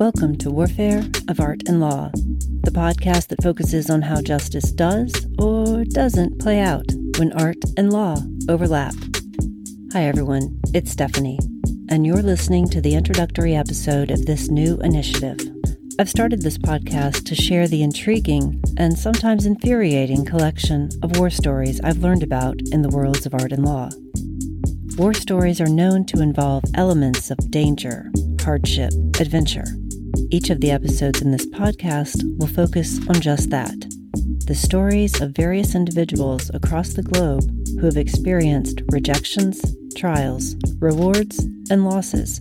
Welcome to Warfare of Art and Law, the podcast that focuses on how justice does or doesn't play out when art and law overlap. Hi everyone, it's Stephanie, and you're listening to the introductory episode of this new initiative. I've started this podcast to share the intriguing and sometimes infuriating collection of war stories I've learned about in the worlds of art and law. War stories are known to involve elements of danger, hardship, adventure. Each of the episodes in this podcast will focus on just that, the stories of various individuals across the globe who have experienced rejections, trials, rewards, and losses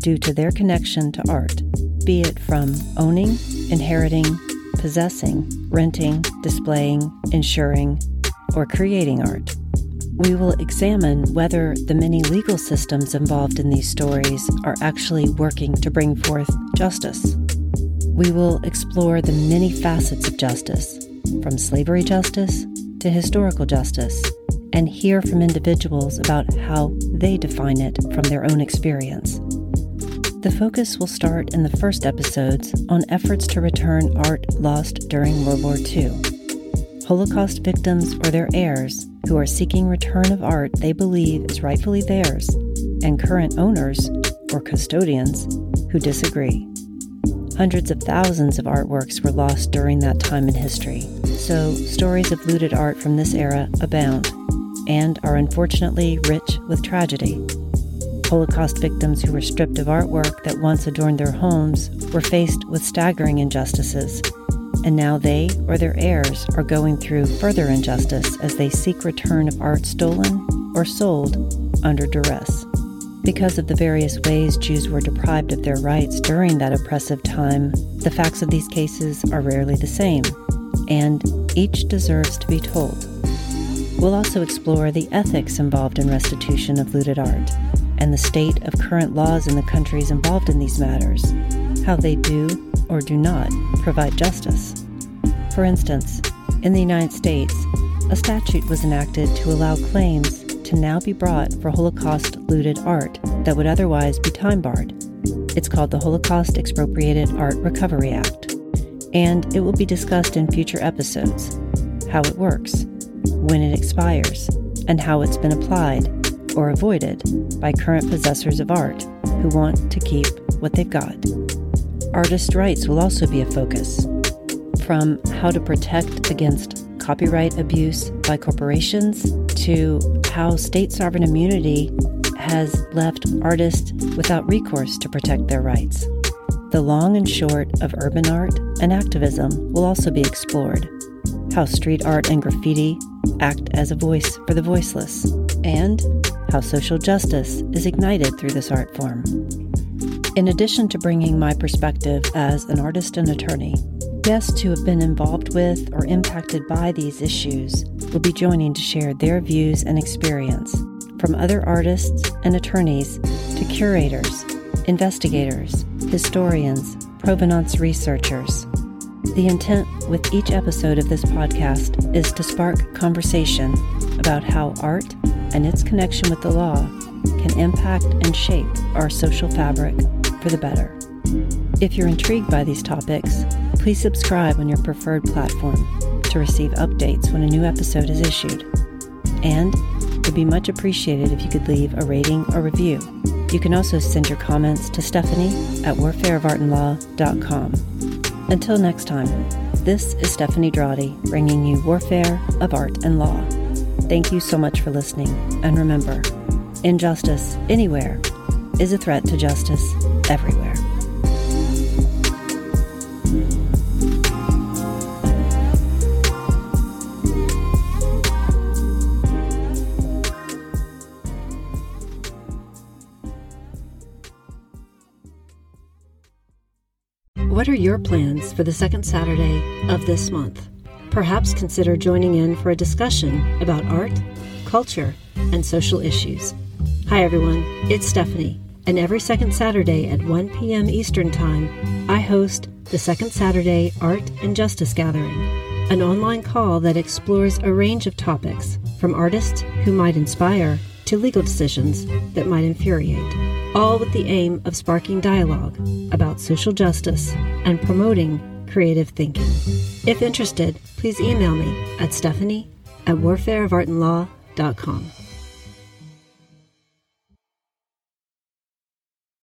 due to their connection to art, be it from owning, inheriting, possessing, renting, displaying, insuring, or creating art. We will examine whether the many legal systems involved in these stories are actually working to bring forth justice. We will explore the many facets of justice, from slavery justice to historical justice, and hear from individuals about how they define it from their own experience. The focus will start in the first episodes on efforts to return art lost during World War II. Holocaust victims or their heirs who are seeking return of art they believe is rightfully theirs, and current owners or custodians who disagree. Hundreds of thousands of artworks were lost during that time in history, so stories of looted art from this era abound and are unfortunately rich with tragedy. Holocaust victims who were stripped of artwork that once adorned their homes were faced with staggering injustices, and now they or their heirs are going through further injustice as they seek return of art stolen or sold under duress. Because of the various ways Jews were deprived of their rights during that oppressive time, the facts of these cases are rarely the same, and each deserves to be told. We'll also explore the ethics involved in restitution of looted art, and the state of current laws in the countries involved in these matters, how they do or do not provide justice. For instance, in the United States, a statute was enacted to allow claims to now be brought for Holocaust-looted art that would otherwise be time-barred. It's called the Holocaust-Expropriated Art Recovery Act, and it will be discussed in future episodes, how it works, when it expires, and how it's been applied or avoided by current possessors of art who want to keep what they've got. Artist rights will also be a focus, from how to protect against copyright abuse by corporations to how state sovereign immunity has left artists without recourse to protect their rights. The long and short of urban art and activism will also be explored, how street art and graffiti act as a voice for the voiceless, and how social justice is ignited through this art form. In addition to bringing my perspective as an artist and attorney, guests who have been involved with or impacted by these issues will be joining to share their views and experience, from other artists and attorneys to curators, investigators, historians, provenance researchers. The intent with each episode of this podcast is to spark conversation about how art and its connection with the law can impact and shape our social fabric for the better. If you're intrigued by these topics, please subscribe on your preferred platform to receive updates when a new episode is issued. And it would be much appreciated if you could leave a rating or review. You can also send your comments to Stephanie at warfareofartandlaw.com. Until next time, this is Stephanie Drawdy bringing you Warfare of Art and Law. Thank you so much for listening, and remember, injustice anywhere is a threat to justice everywhere. What are your plans for the second Saturday of this month? Perhaps consider joining in for a discussion about art, culture, and social issues. Hi everyone, it's Stephanie, and every second Saturday at 1 p.m. Eastern Time, I host the Second Saturday Art and Justice Gathering, an online call that explores a range of topics, from artists who might inspire to legal decisions that might infuriate, all with the aim of sparking dialogue about social justice and promoting creative thinking. If interested, please email me at Stephanie@warfareofartandlaw.com.